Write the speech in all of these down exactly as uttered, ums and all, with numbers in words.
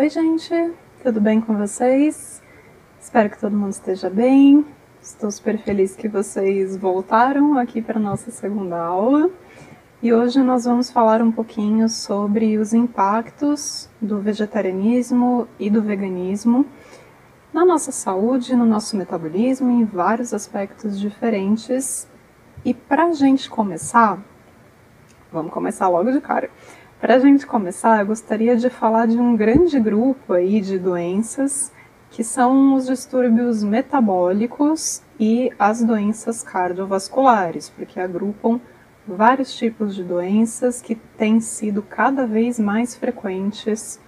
Oi gente, tudo bem com vocês? Espero que todo mundo esteja bem. Estou super feliz que vocês voltaram aqui para a nossa segunda aula. E hoje nós vamos falar um pouquinho sobre os impactos do vegetarianismo e do veganismo na nossa saúde, no nosso metabolismo, em vários aspectos diferentes. E para a gente começar, vamos começar logo de cara. Para a gente começar, eu gostaria de falar de um grande grupo aí de doenças que são os distúrbios metabólicos e as doenças cardiovasculares, porque agrupam vários tipos de doenças que têm sido cada vez mais frequentes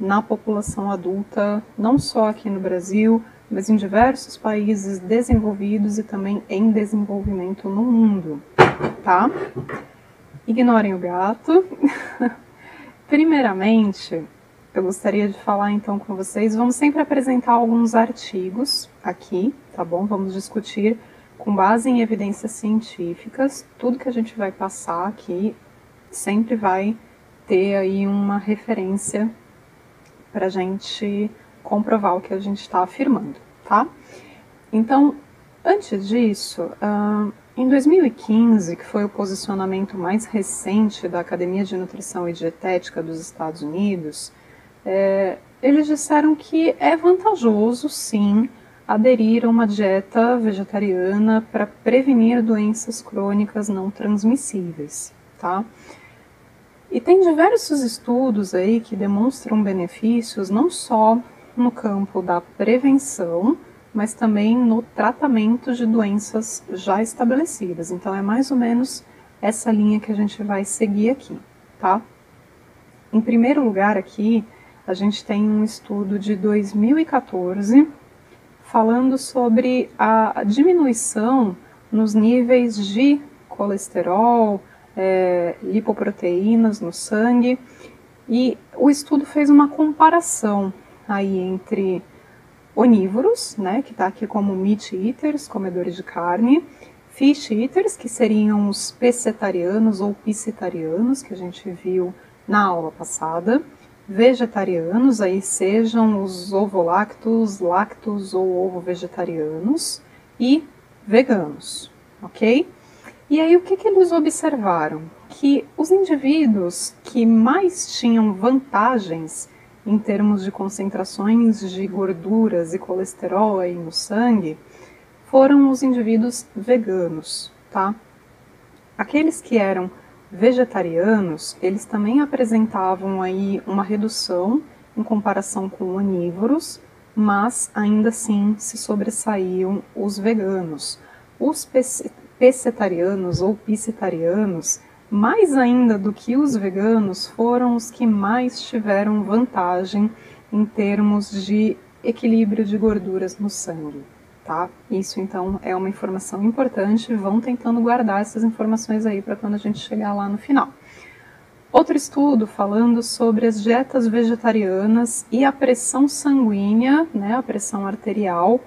na população adulta, não só aqui no Brasil, mas em diversos países desenvolvidos e também em desenvolvimento no mundo, tá? Ignorem o gato. Primeiramente, eu gostaria de falar então com vocês, vamos sempre apresentar alguns artigos aqui, tá bom? Vamos discutir com base em evidências científicas, tudo que a gente vai passar aqui sempre vai ter aí uma referência para a gente comprovar o que a gente está afirmando, tá? Então, antes disso, uh, em dois mil e quinze, que foi o posicionamento mais recente da Academia de Nutrição e Dietética dos Estados Unidos, é, eles disseram que é vantajoso, sim, aderir a uma dieta vegetariana para prevenir doenças crônicas não transmissíveis, tá? E tem diversos estudos aí que demonstram benefícios não só no campo da prevenção, mas também no tratamento de doenças já estabelecidas. Então é mais ou menos essa linha que a gente vai seguir aqui, tá? Em primeiro lugar aqui, a gente tem um estudo de dois mil e quatorze falando sobre a diminuição nos níveis de colesterol, É, lipoproteínas no sangue, e o estudo fez uma comparação aí entre onívoros, né, que está aqui como meat eaters, comedores de carne, fish eaters, que seriam os pescetarianos ou piscitarianos, que a gente viu na aula passada, vegetarianos, aí sejam os ovolactos, lactos ou ovo-vegetarianos, e veganos, ok? E aí, o que que eles observaram? Que os indivíduos que mais tinham vantagens em termos de concentrações de gorduras e colesterol aí no sangue foram os indivíduos veganos, tá? Aqueles que eram vegetarianos, eles também apresentavam aí uma redução em comparação com onívoros, mas ainda assim se sobressaíam os veganos. Os pesquisadores pescetarianos ou piscitarianos, mais ainda do que os veganos, foram os que mais tiveram vantagem em termos de equilíbrio de gorduras no sangue, tá? Isso, então, é uma informação importante, vão tentando guardar essas informações aí para quando a gente chegar lá no final. Outro estudo falando sobre as dietas vegetarianas e a pressão sanguínea, né, a pressão arterial,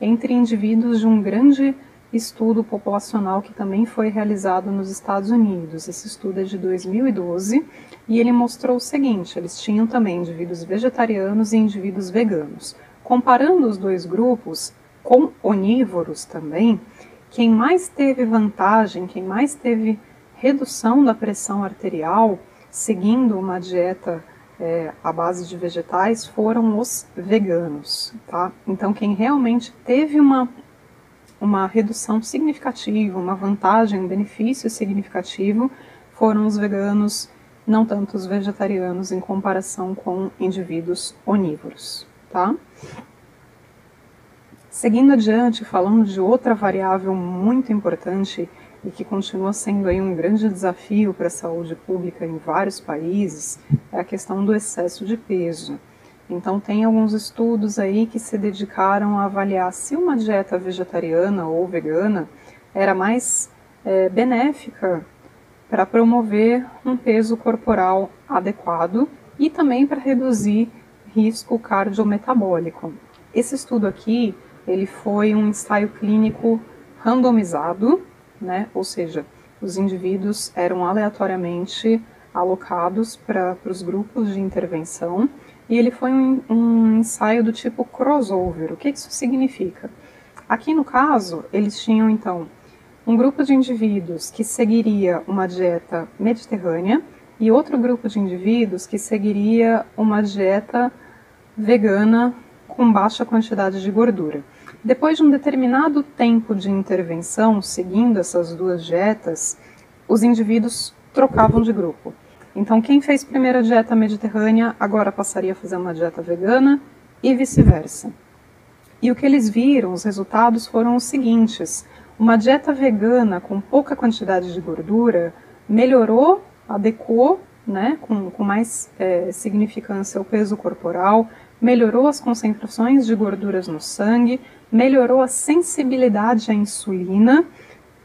entre indivíduos de um grande estudo populacional que também foi realizado nos Estados Unidos. Esse estudo é de dois mil e doze e ele mostrou o seguinte, eles tinham também indivíduos vegetarianos e indivíduos veganos. Comparando os dois grupos com onívoros também, quem mais teve vantagem, quem mais teve redução da pressão arterial, seguindo uma dieta É, à base de vegetais, foram os veganos, tá? Então quem realmente teve uma uma redução significativa, uma vantagem, um benefício significativo, foram os veganos, não tanto os vegetarianos, em comparação com indivíduos onívoros, tá? Seguindo adiante, falando de outra variável muito importante e que continua sendo aí um grande desafio para a saúde pública em vários países, é a questão do excesso de peso. Então tem alguns estudos aí que se dedicaram a avaliar se uma dieta vegetariana ou vegana era mais é, benéfica para promover um peso corporal adequado e também para reduzir risco cardiometabólico. Esse estudo aqui, ele foi um ensaio clínico randomizado, né? Ou seja, os indivíduos eram aleatoriamente alocados para os grupos de intervenção e ele foi um, um ensaio do tipo crossover. O que isso significa? Aqui no caso, eles tinham então um grupo de indivíduos que seguiria uma dieta mediterrânea e outro grupo de indivíduos que seguiria uma dieta vegana com baixa quantidade de gordura. Depois de um determinado tempo de intervenção, seguindo essas duas dietas, os indivíduos trocavam de grupo. Então, quem fez primeiro a dieta mediterrânea, agora passaria a fazer uma dieta vegana e vice-versa. E o que eles viram, os resultados foram os seguintes. Uma dieta vegana com pouca quantidade de gordura melhorou, adequou, né, com, com mais é, significância o peso corporal, melhorou as concentrações de gorduras no sangue, melhorou a sensibilidade à insulina,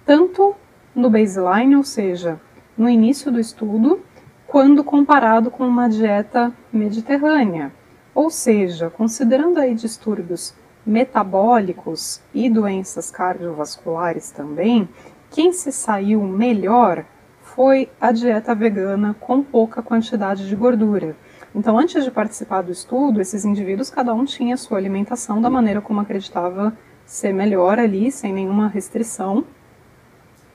tanto no baseline, ou seja, no início do estudo, quando comparado com uma dieta mediterrânea. Ou seja, considerando aí distúrbios metabólicos e doenças cardiovasculares também, quem se saiu melhor foi a dieta vegana com pouca quantidade de gordura. Então, antes de participar do estudo, esses indivíduos, cada um tinha sua alimentação da maneira como acreditava ser melhor ali, sem nenhuma restrição.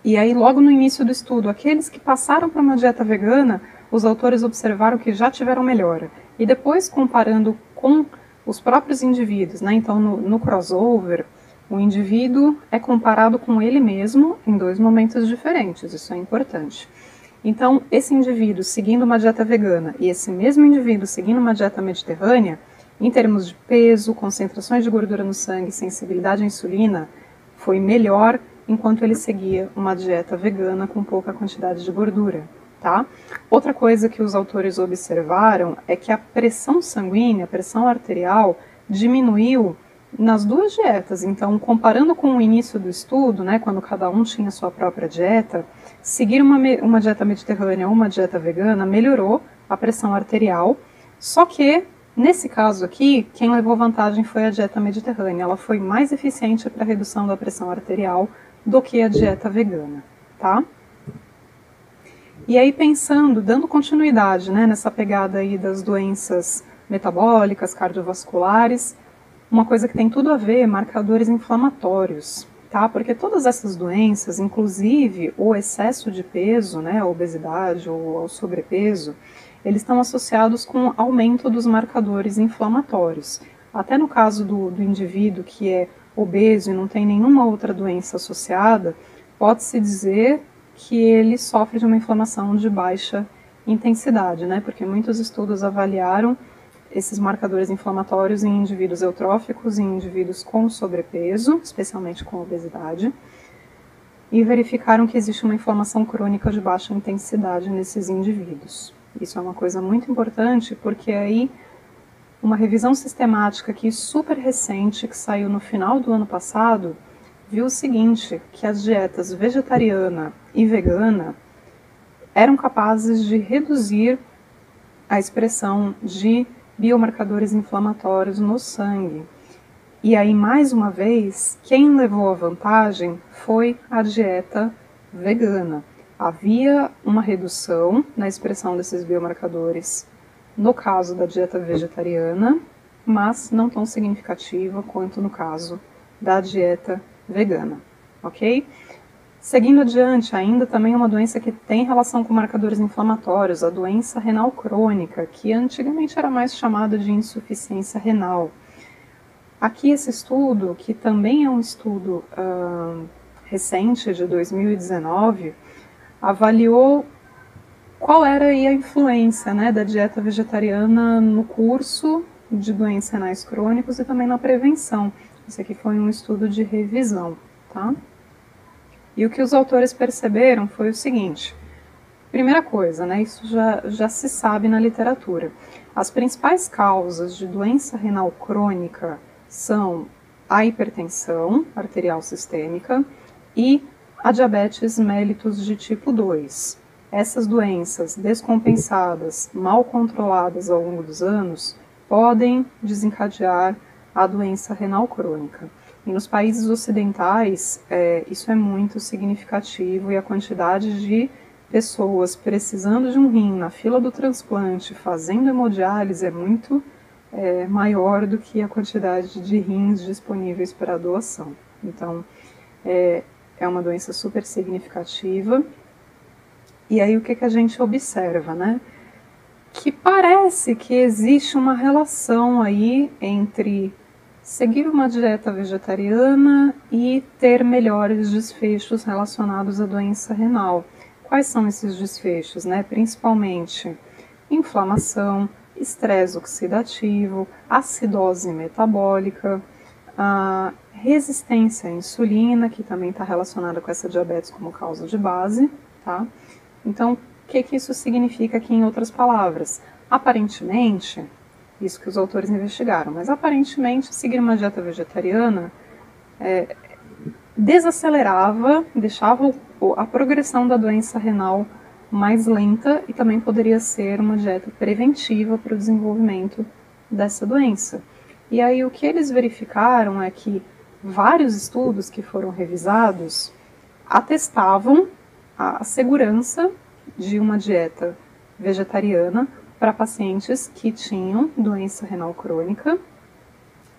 E aí, logo no início do estudo, aqueles que passaram para uma dieta vegana, os autores observaram que já tiveram melhora. E depois, comparando com os próprios indivíduos, né? Então, no, no crossover, o indivíduo é comparado com ele mesmo em dois momentos diferentes, isso é importante. Então, esse indivíduo seguindo uma dieta vegana e esse mesmo indivíduo seguindo uma dieta mediterrânea, em termos de peso, concentrações de gordura no sangue, sensibilidade à insulina, foi melhor enquanto ele seguia uma dieta vegana com pouca quantidade de gordura, tá? Outra coisa que os autores observaram é que a pressão sanguínea, a pressão arterial, diminuiu nas duas dietas. Então, comparando com o início do estudo, né, quando cada um tinha sua própria dieta, seguir uma, uma dieta mediterrânea ou uma dieta vegana melhorou a pressão arterial, só que, nesse caso aqui, quem levou vantagem foi a dieta mediterrânea. Ela foi mais eficiente para a redução da pressão arterial do que a dieta vegana, tá? E aí, pensando, dando continuidade, né, nessa pegada aí das doenças metabólicas, cardiovasculares, uma coisa que tem tudo a ver, marcadores inflamatórios, tá? Porque todas essas doenças, inclusive o excesso de peso, né, a obesidade ou o sobrepeso, eles estão associados com aumento dos marcadores inflamatórios. Até no caso do, do indivíduo que é obeso e não tem nenhuma outra doença associada, pode-se dizer que ele sofre de uma inflamação de baixa intensidade, né? Porque muitos estudos avaliaram esses marcadores inflamatórios em indivíduos eutróficos, em indivíduos com sobrepeso, especialmente com obesidade, e verificaram que existe uma inflamação crônica de baixa intensidade nesses indivíduos. Isso é uma coisa muito importante, porque aí uma revisão sistemática aqui super recente, que saiu no final do ano passado, viu o seguinte, que as dietas vegetariana e vegana eram capazes de reduzir a expressão de biomarcadores inflamatórios no sangue. E aí, mais uma vez, quem levou a vantagem foi a dieta vegana. Havia uma redução na expressão desses biomarcadores no caso da dieta vegetariana, mas não tão significativa quanto no caso da dieta vegana, ok? Seguindo adiante, ainda também uma doença que tem relação com marcadores inflamatórios, a doença renal crônica, que antigamente era mais chamada de insuficiência renal. Aqui esse estudo, que também é um estudo uh, recente, de dois mil e dezenove, avaliou qual era aí a influência, né, da dieta vegetariana no curso de doenças renais crônicas e também na prevenção. Isso aqui foi um estudo de revisão, tá? E o que os autores perceberam foi o seguinte, primeira coisa, né, isso já, já se sabe na literatura, as principais causas de doença renal crônica são a hipertensão arterial sistêmica e a diabetes mellitus de tipo dois. Essas doenças descompensadas, mal controladas ao longo dos anos, podem desencadear a doença renal crônica. E nos países ocidentais, é, isso é muito significativo, e a quantidade de pessoas precisando de um rim na fila do transplante, fazendo hemodiálise, é muito é, maior do que a quantidade de rins disponíveis para doação. Então, é, é uma doença super significativa. E aí o que, que a gente observa, né? Que parece que existe uma relação aí entre seguir uma dieta vegetariana e ter melhores desfechos relacionados à doença renal. Quais são esses desfechos, né? Principalmente inflamação, estresse oxidativo, acidose metabólica, a resistência à insulina, que também está relacionada com essa diabetes como causa de base, tá? Então, o que que isso significa aqui em outras palavras? Aparentemente, isso que os autores investigaram, mas aparentemente seguir uma dieta vegetariana é, desacelerava, deixava a progressão da doença renal mais lenta e também poderia ser uma dieta preventiva para o desenvolvimento dessa doença. E aí o que eles verificaram é que vários estudos que foram revisados atestavam a segurança de uma dieta vegetariana para pacientes que tinham doença renal crônica,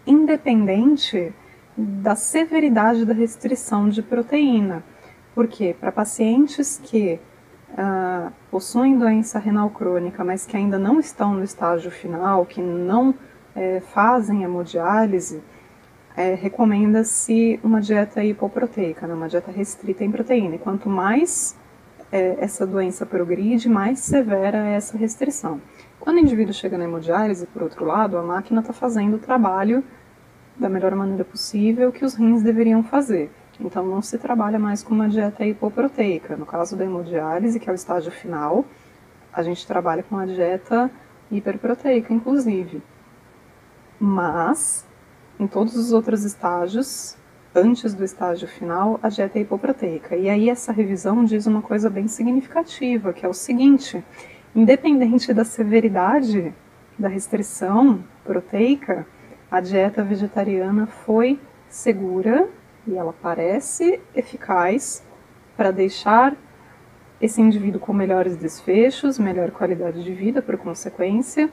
independente da severidade da restrição de proteína. Porque para pacientes que uh, possuem doença renal crônica, mas que ainda não estão no estágio final, que não é, fazem hemodiálise, é, recomenda-se uma dieta hipoproteica, né? Uma dieta restrita em proteína. E quanto mais essa doença progride, mais severa é essa restrição. Quando o indivíduo chega na hemodiálise, por outro lado, a máquina está fazendo o trabalho da melhor maneira possível que os rins deveriam fazer. Então não se trabalha mais com uma dieta hipoproteica. No caso da hemodiálise, que é o estágio final, a gente trabalha com uma dieta hiperproteica, inclusive. Mas, em todos os outros estágios, antes do estágio final, a dieta é hipoproteica. E aí essa revisão diz uma coisa bem significativa, que é o seguinte: independente da severidade da restrição proteica, a dieta vegetariana foi segura e ela parece eficaz para deixar esse indivíduo com melhores desfechos, melhor qualidade de vida por consequência,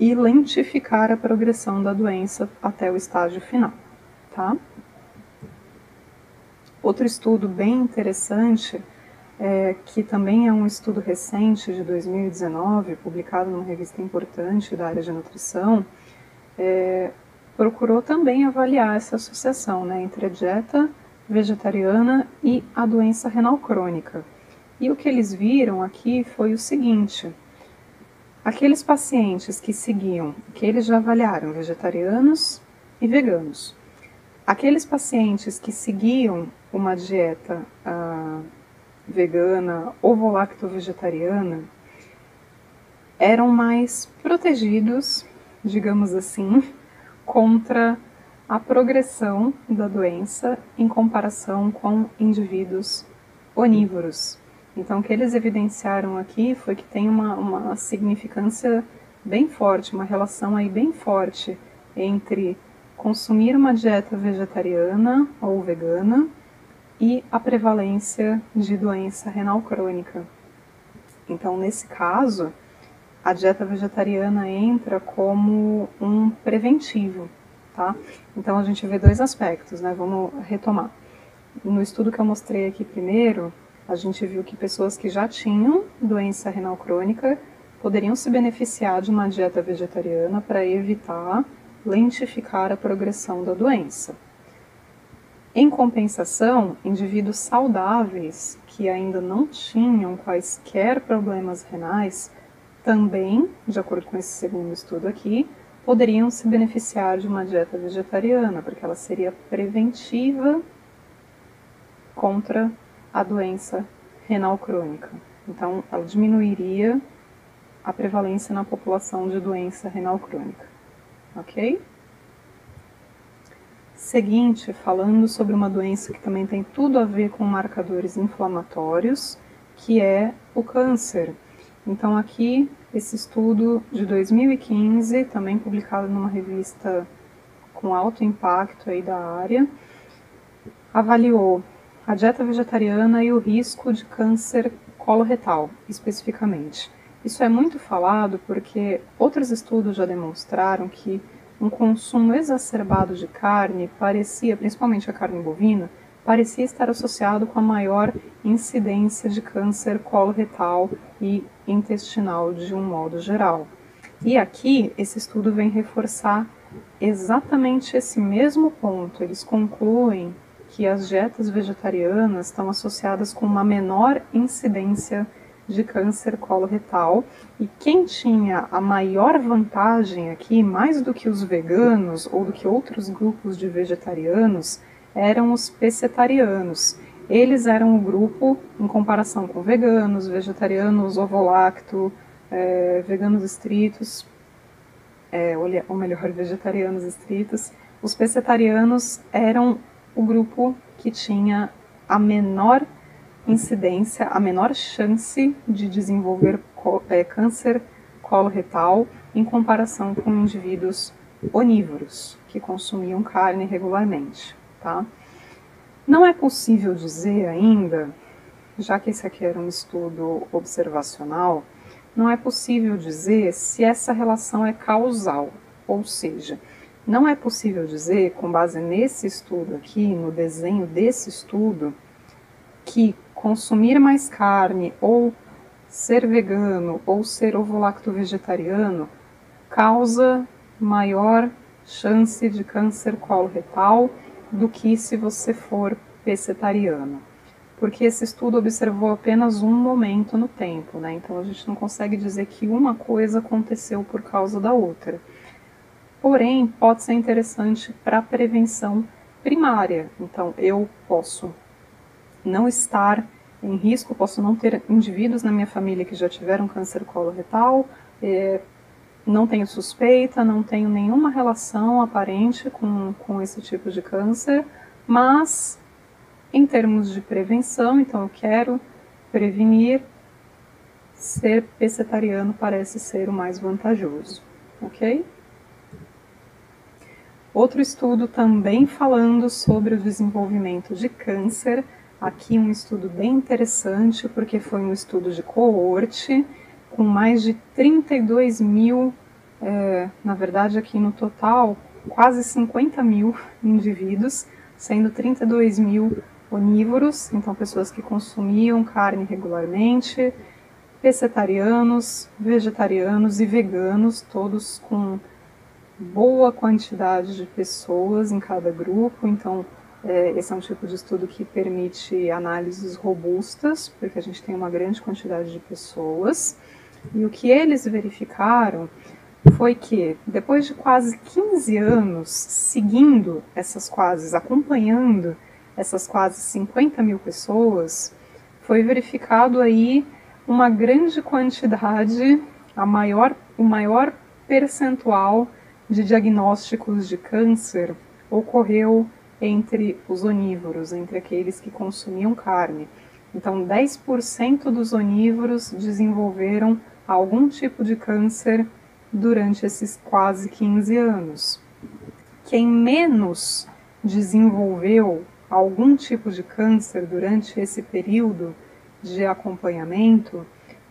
e lentificar a progressão da doença até o estágio final, tá? Outro estudo bem interessante, é, que também é um estudo recente de dois mil e dezenove, publicado numa revista importante da área de nutrição, é, procurou também avaliar essa associação, né, entre a dieta vegetariana e a doença renal crônica. E o que eles viram aqui foi o seguinte: aqueles pacientes que seguiam, que eles já avaliaram, vegetarianos e veganos, aqueles pacientes que seguiam uma dieta ah, vegana, ovo-lacto-vegetariana, eram mais protegidos, digamos assim, contra a progressão da doença em comparação com indivíduos onívoros. Então, o que eles evidenciaram aqui foi que tem uma, uma significância bem forte, uma relação aí bem forte entre consumir uma dieta vegetariana ou vegana e a prevalência de doença renal crônica. Então, nesse caso, a dieta vegetariana entra como um preventivo, tá? Então, a gente vê dois aspectos, né? Vamos retomar. No estudo que eu mostrei aqui primeiro, a gente viu que pessoas que já tinham doença renal crônica poderiam se beneficiar de uma dieta vegetariana para evitar, lentificar a progressão da doença. Em compensação, indivíduos saudáveis que ainda não tinham quaisquer problemas renais também, de acordo com esse segundo estudo aqui, poderiam se beneficiar de uma dieta vegetariana, porque ela seria preventiva contra a doença renal crônica. Então, ela diminuiria a prevalência na população de doença renal crônica. Ok? Seguinte, falando sobre uma doença que também tem tudo a ver com marcadores inflamatórios, que é o câncer. Então aqui, esse estudo de dois mil e quinze, também publicado numa revista com alto impacto aí da área, avaliou a dieta vegetariana e o risco de câncer coloretal, especificamente. Isso é muito falado porque outros estudos já demonstraram que um consumo exacerbado de carne parecia, principalmente a carne bovina, parecia estar associado com a maior incidência de câncer coloretal e intestinal de um modo geral. E aqui, esse estudo vem reforçar exatamente esse mesmo ponto. Eles concluem que as dietas vegetarianas estão associadas com uma menor incidência de câncer coloretal, e quem tinha a maior vantagem aqui, mais do que os veganos ou do que outros grupos de vegetarianos, eram os pescetarianos. Eles eram o grupo, em comparação com veganos, vegetarianos, ovo-lacto, é, veganos estritos, é, ou melhor, vegetarianos estritos. Os pescetarianos eram o grupo que tinha a menor incidência, a menor chance de desenvolver câncer coloretal em comparação com indivíduos onívoros, que consumiam carne regularmente, tá? Não é possível dizer ainda, já que esse aqui era um estudo observacional, não é possível dizer se essa relação é causal, ou seja, não é possível dizer, com base nesse estudo aqui, no desenho desse estudo, que consumir mais carne ou ser vegano ou ser ovo-lacto-vegetariano causa maior chance de câncer coloretal do que se você for pescetariano. Porque esse estudo observou apenas um momento no tempo, né? Então a gente não consegue dizer que uma coisa aconteceu por causa da outra. Porém, pode ser interessante para a prevenção primária. Então, eu posso não estar em risco, posso não ter indivíduos na minha família que já tiveram câncer coloretal, eh, não tenho suspeita, não tenho nenhuma relação aparente com, com esse tipo de câncer, mas em termos de prevenção, então eu quero prevenir, ser pescetariano parece ser o mais vantajoso, ok? Outro estudo também falando sobre o desenvolvimento de câncer. Aqui um estudo bem interessante, porque foi um estudo de coorte, com mais de trinta e dois mil, é, na verdade aqui no total, quase cinquenta mil indivíduos, sendo trinta e dois mil onívoros, então pessoas que consumiam carne regularmente, pescetarianos, vegetarianos e veganos, todos com boa quantidade de pessoas em cada grupo, então esse é um tipo de estudo que permite análises robustas, porque a gente tem uma grande quantidade de pessoas. E o que eles verificaram foi que, depois de quase quinze anos seguindo essas quase, acompanhando essas quase cinquenta mil pessoas, foi verificado aí uma grande quantidade, a maior, o maior percentual de diagnósticos de câncer ocorreu entre os onívoros, entre aqueles que consumiam carne. Então, dez por cento dos onívoros desenvolveram algum tipo de câncer durante esses quase quinze anos. Quem menos desenvolveu algum tipo de câncer durante esse período de acompanhamento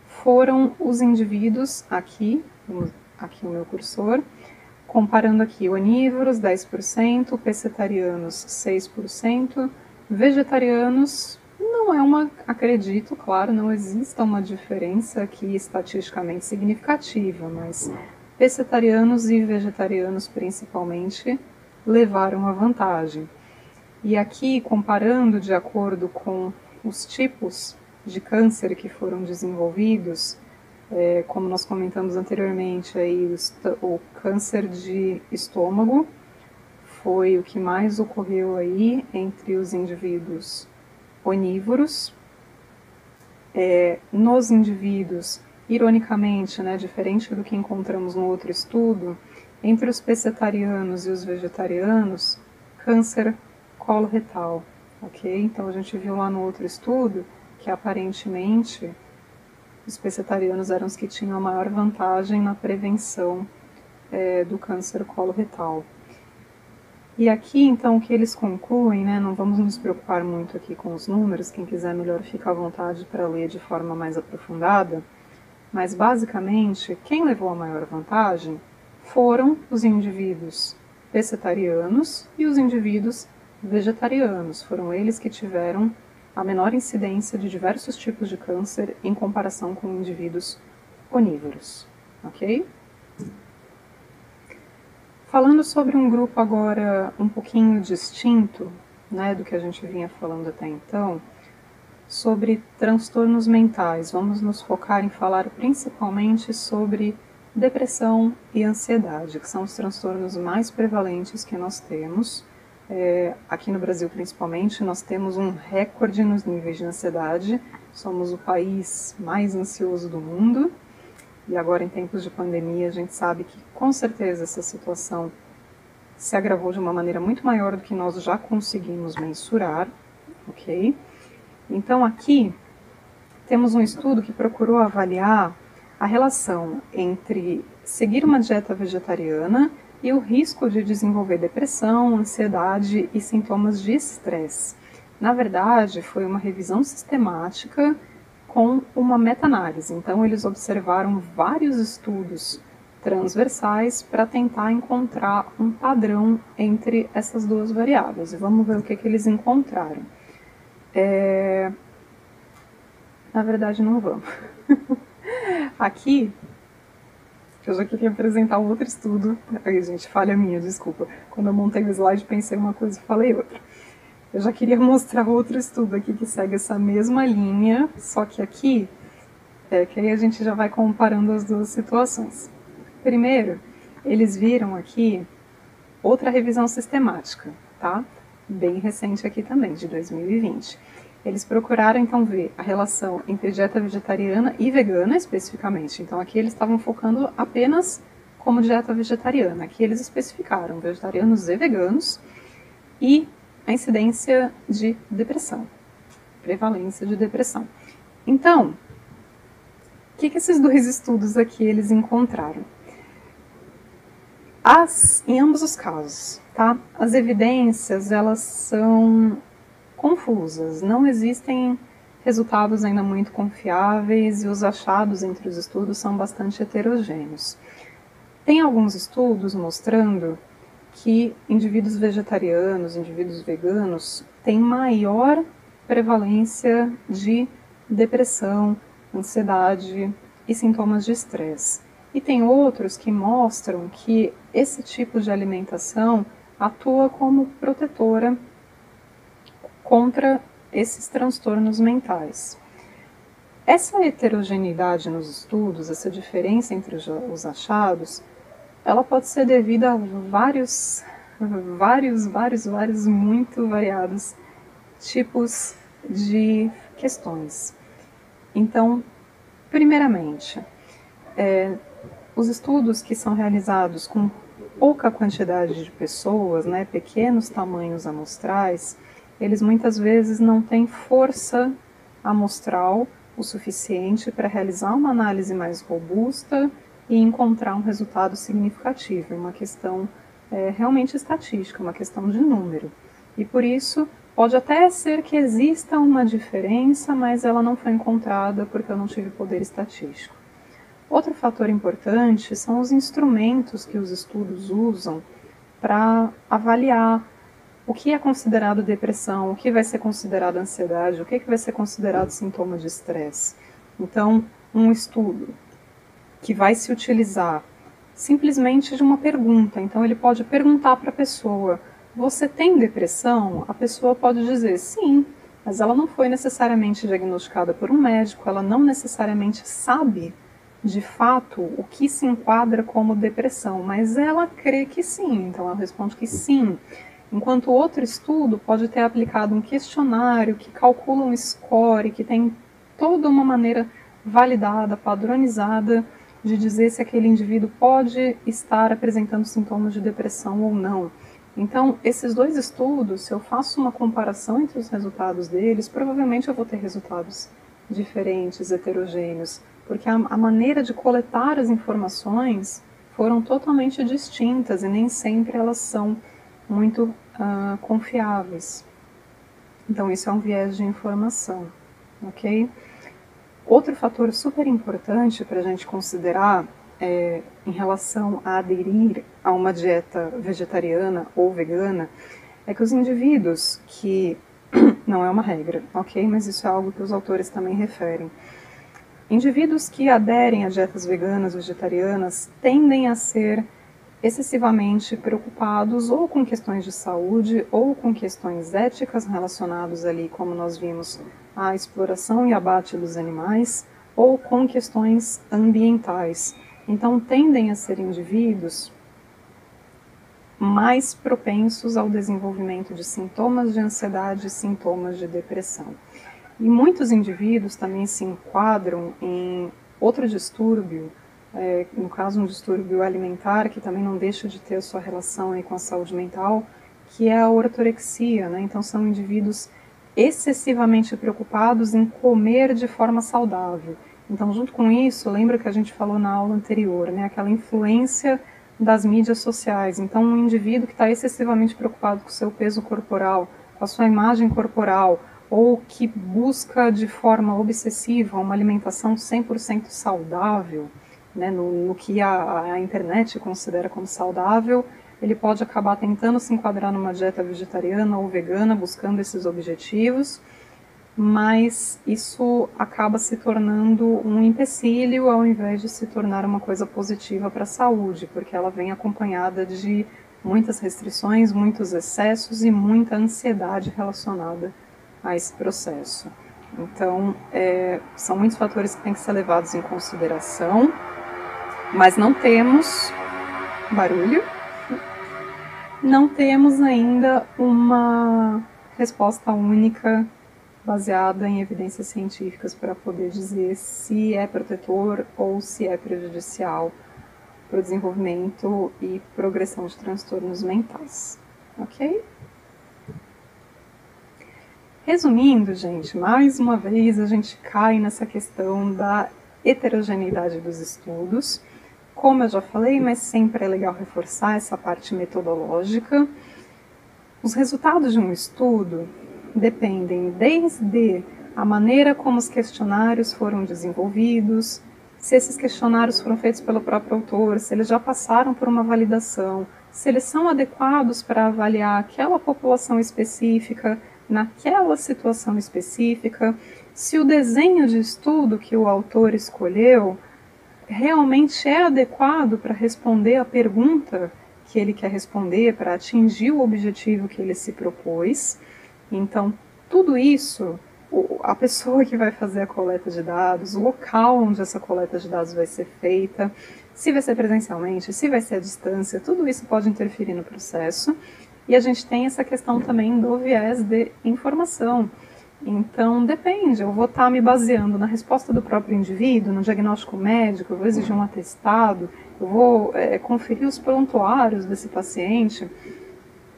foram os indivíduos, aqui, aqui o meu cursor, comparando aqui onívoros, dez por cento, pescetarianos, seis por cento, vegetarianos, não é uma, acredito, claro, não existe uma diferença aqui estatisticamente significativa, mas pescetarianos e vegetarianos principalmente levaram a vantagem. E aqui, comparando de acordo com os tipos de câncer que foram desenvolvidos, É, como nós comentamos anteriormente, aí, o, o câncer de estômago foi o que mais ocorreu aí entre os indivíduos onívoros. É, nos indivíduos, ironicamente, né, diferente do que encontramos no outro estudo, entre os pescetarianos e os vegetarianos, câncer coloretal, ok? Então a gente viu lá no outro estudo que aparentemente os pescetarianos eram os que tinham a maior vantagem na prevenção é, do câncer coloretal. E aqui, então, o que eles concluem, né, não vamos nos preocupar muito aqui com os números, quem quiser melhor fica à vontade para ler de forma mais aprofundada, mas basicamente quem levou a maior vantagem foram os indivíduos pescetarianos e os indivíduos vegetarianos. Foram eles que tiveram a menor incidência de diversos tipos de câncer em comparação com indivíduos onívoros, ok? Falando sobre um grupo agora um pouquinho distinto, né, do que a gente vinha falando até então, sobre transtornos mentais, vamos nos focar em falar principalmente sobre depressão e ansiedade, que são os transtornos mais prevalentes que nós temos. É, aqui no Brasil, principalmente, nós temos um recorde nos níveis de ansiedade, somos o país mais ansioso do mundo, e agora em tempos de pandemia a gente sabe que com certeza essa situação se agravou de uma maneira muito maior do que nós já conseguimos mensurar, ok? Então aqui temos um estudo que procurou avaliar a relação entre seguir uma dieta vegetariana e o risco de desenvolver depressão, ansiedade e sintomas de estresse. Na verdade, foi uma revisão sistemática com uma meta-análise. Então, eles observaram vários estudos transversais para tentar encontrar um padrão entre essas duas variáveis. E vamos ver o que, que eles encontraram. É... Na verdade, não vamos. Aqui, eu já queria apresentar um outro estudo. Ai, gente, falha minha, desculpa. Quando eu montei o slide, pensei uma coisa e falei outra. Eu já queria mostrar outro estudo aqui que segue essa mesma linha, só que aqui, é, que aí a gente já vai comparando as duas situações. Primeiro, eles viram aqui outra revisão sistemática, tá? Bem recente aqui também, de dois mil e vinte. Eles procuraram, então, ver a relação entre dieta vegetariana e vegana, especificamente. Então, aqui eles estavam focando apenas como dieta vegetariana. Aqui eles especificaram vegetarianos e veganos e a incidência de depressão, prevalência de depressão. Então, o que, que esses dois estudos aqui eles encontraram? As, em ambos os casos, tá? As evidências, elas são confusas, não existem resultados ainda muito confiáveis e os achados entre os estudos são bastante heterogêneos. Tem alguns estudos mostrando que indivíduos vegetarianos, indivíduos veganos, têm maior prevalência de depressão, ansiedade e sintomas de estresse. E tem outros que mostram que esse tipo de alimentação atua como protetora contra esses transtornos mentais. Essa heterogeneidade nos estudos, essa diferença entre os achados, ela pode ser devida a vários, vários, vários, vários, muito variados tipos de questões. Então, primeiramente, é, os estudos que são realizados com pouca quantidade de pessoas, né, pequenos tamanhos amostrais, eles muitas vezes não têm força amostral o suficiente para realizar uma análise mais robusta e encontrar um resultado significativo, uma questão é, realmente estatística, uma questão de número. E por isso, pode até ser que exista uma diferença, mas ela não foi encontrada porque eu não tive poder estatístico. Outro fator importante são os instrumentos que os estudos usam para avaliar o que é considerado depressão, o que vai ser considerado ansiedade, o que, é que vai ser considerado sintoma de estresse. Então, um estudo que vai se utilizar simplesmente de uma pergunta. Então, ele pode perguntar para a pessoa, você tem depressão? A pessoa pode dizer sim, mas ela não foi necessariamente diagnosticada por um médico, ela não necessariamente sabe de fato o que se enquadra como depressão, mas ela crê que sim, então ela responde que sim. Enquanto outro estudo pode ter aplicado um questionário que calcula um score, que tem toda uma maneira validada, padronizada, de dizer se aquele indivíduo pode estar apresentando sintomas de depressão ou não. Então, esses dois estudos, se eu faço uma comparação entre os resultados deles, provavelmente eu vou ter resultados diferentes, heterogêneos, porque a, a maneira de coletar as informações foram totalmente distintas e nem sempre elas são muito uh, confiáveis. Então, isso é um viés de informação, ok? Outro fator super importante para a gente considerar é, em relação a aderir a uma dieta vegetariana ou vegana é que os indivíduos que, não é uma regra, ok? Mas isso é algo que os autores também referem. Indivíduos que aderem a dietas veganas, vegetarianas, tendem a ser excessivamente preocupados ou com questões de saúde ou com questões éticas relacionadas ali, como nós vimos, à exploração e abate dos animais, ou com questões ambientais. Então, tendem a ser indivíduos mais propensos ao desenvolvimento de sintomas de ansiedade e sintomas de depressão. E muitos indivíduos também se enquadram em outro distúrbio, É, no caso um distúrbio alimentar, que também não deixa de ter a sua relação aí com a saúde mental, que é a ortorexia, né? Então são indivíduos excessivamente preocupados em comer de forma saudável. Então junto com isso, lembra que a gente falou na aula anterior, né? Aquela influência das mídias sociais. Então um indivíduo que está excessivamente preocupado com o seu peso corporal, com a sua imagem corporal, ou que busca de forma obsessiva uma alimentação cem por cento saudável, Né, no, no que a, a internet considera como saudável, ele pode acabar tentando se enquadrar numa dieta vegetariana ou vegana, buscando esses objetivos, mas isso acaba se tornando um empecilho ao invés de se tornar uma coisa positiva para a saúde, porque ela vem acompanhada de muitas restrições, muitos excessos e muita ansiedade relacionada a esse processo. Então, é, são muitos fatores que têm que ser levados em consideração. Mas não temos barulho, não temos ainda uma resposta única baseada em evidências científicas para poder dizer se é protetor ou se é prejudicial para o desenvolvimento e progressão de transtornos mentais, ok? Resumindo, gente, mais uma vez a gente cai nessa questão da heterogeneidade dos estudos. Como eu já falei, mas sempre é legal reforçar essa parte metodológica. Os resultados de um estudo dependem desde a maneira como os questionários foram desenvolvidos, se esses questionários foram feitos pelo próprio autor, se eles já passaram por uma validação, se eles são adequados para avaliar aquela população específica, naquela situação específica, se o desenho de estudo que o autor escolheu realmente é adequado para responder a pergunta que ele quer responder, para atingir o objetivo que ele se propôs. Então, tudo isso, a pessoa que vai fazer a coleta de dados, o local onde essa coleta de dados vai ser feita, se vai ser presencialmente, se vai ser à distância, tudo isso pode interferir no processo. E a gente tem essa questão também do viés de informação. Então, depende, eu vou estar me baseando na resposta do próprio indivíduo, no diagnóstico médico, eu vou exigir um atestado, eu vou é, conferir os prontuários desse paciente,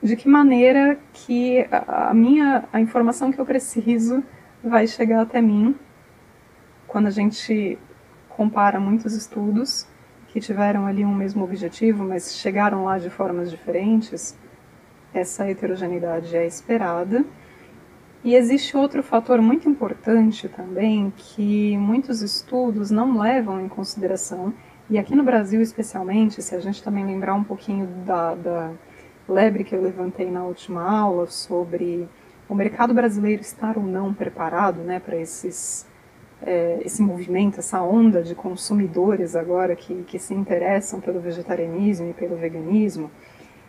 de que maneira que a, minha, a informação que eu preciso vai chegar até mim. Quando a gente compara muitos estudos que tiveram ali um mesmo objetivo, mas chegaram lá de formas diferentes, essa heterogeneidade é esperada. E existe outro fator muito importante também que muitos estudos não levam em consideração, e aqui no Brasil especialmente, se a gente também lembrar um pouquinho da, da lebre que eu levantei na última aula sobre o mercado brasileiro estar ou não preparado, né, para esses, é, esse movimento, essa onda de consumidores agora que, que se interessam pelo vegetarianismo e pelo veganismo,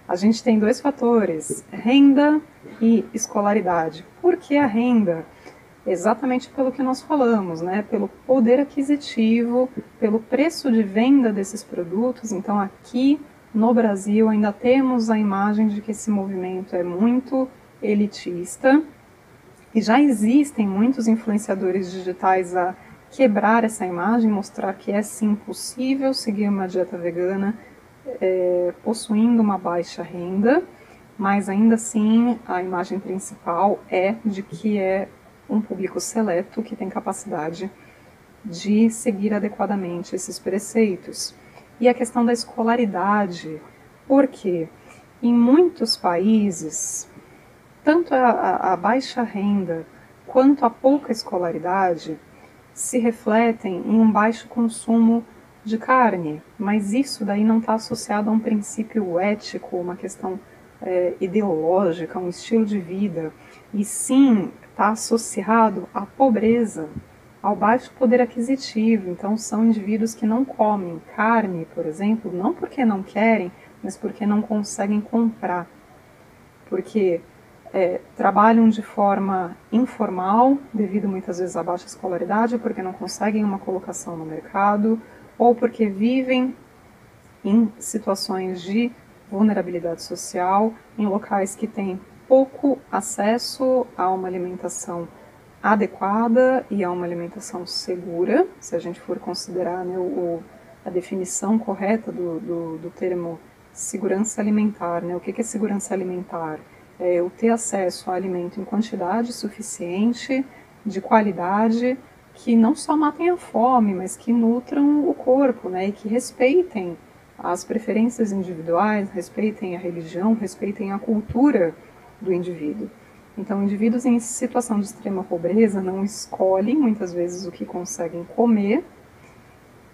a gente tem dois fatores, renda e escolaridade. Por que a renda? Exatamente pelo que nós falamos, né? Pelo poder aquisitivo, pelo preço de venda desses produtos. Então aqui no Brasil ainda temos a imagem de que esse movimento é muito elitista e já existem muitos influenciadores digitais a quebrar essa imagem, mostrar que é sim possível seguir uma dieta vegana, É, possuindo uma baixa renda, mas ainda assim a imagem principal é de que é um público seleto que tem capacidade de seguir adequadamente esses preceitos. E a questão da escolaridade, porque em muitos países, tanto a, a baixa renda quanto a pouca escolaridade se refletem em um baixo consumo de carne, mas isso daí não está associado a um princípio ético, uma questão é, ideológica, um estilo de vida, e sim está associado à pobreza, ao baixo poder aquisitivo. Então são indivíduos que não comem carne, por exemplo, não porque não querem, mas porque não conseguem comprar, porque é, trabalham de forma informal, devido muitas vezes à baixa escolaridade, porque não conseguem uma colocação no mercado, ou porque vivem em situações de vulnerabilidade social, em locais que têm pouco acesso a uma alimentação adequada e a uma alimentação segura, se a gente for considerar né, o, a definição correta do, do, do termo segurança alimentar. Né? O que é segurança alimentar? É eu ter acesso a alimento em quantidade suficiente, de qualidade, que não só matem a fome, mas que nutram o corpo, né, e que respeitem as preferências individuais, respeitem a religião, respeitem a cultura do indivíduo. Então, indivíduos em situação de extrema pobreza não escolhem, muitas vezes, o que conseguem comer.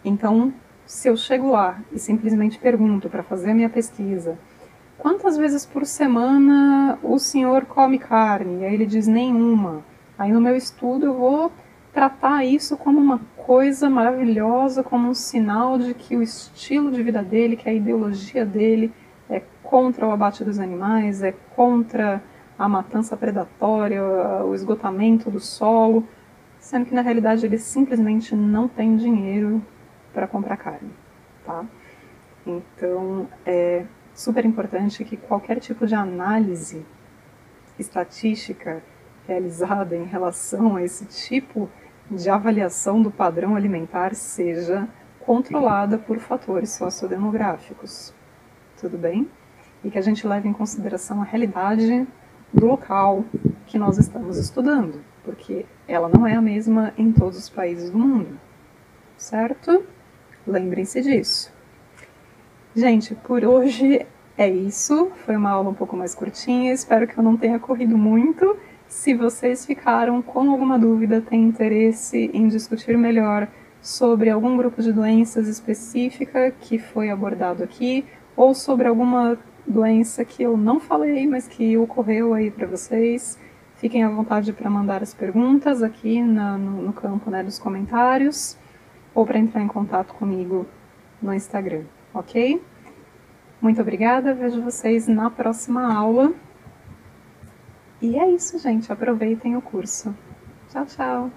Então, se eu chego lá e simplesmente pergunto para fazer a minha pesquisa, quantas vezes por semana o senhor come carne? E aí ele diz nenhuma. Aí no meu estudo eu vou tratar isso como uma coisa maravilhosa, como um sinal de que o estilo de vida dele, que a ideologia dele é contra o abate dos animais, é contra a matança predatória, o esgotamento do solo, sendo que na realidade ele simplesmente não tem dinheiro para comprar carne, tá? Então é super importante que qualquer tipo de análise estatística realizada em relação a esse tipo de avaliação do padrão alimentar seja controlada por fatores sociodemográficos, tudo bem? E que a gente leve em consideração a realidade do local que nós estamos estudando, porque ela não é a mesma em todos os países do mundo, certo? Lembrem-se disso. Gente, por hoje é isso, foi uma aula um pouco mais curtinha, espero que eu não tenha corrido muito. Se vocês ficaram com alguma dúvida, têm interesse em discutir melhor sobre algum grupo de doenças específica que foi abordado aqui, ou sobre alguma doença que eu não falei, mas que ocorreu aí para vocês, fiquem à vontade para mandar as perguntas aqui na, no, no campo né, dos comentários, ou para entrar em contato comigo no Instagram, ok? Muito obrigada, vejo vocês na próxima aula. E é isso, gente. Aproveitem o curso. Tchau, tchau!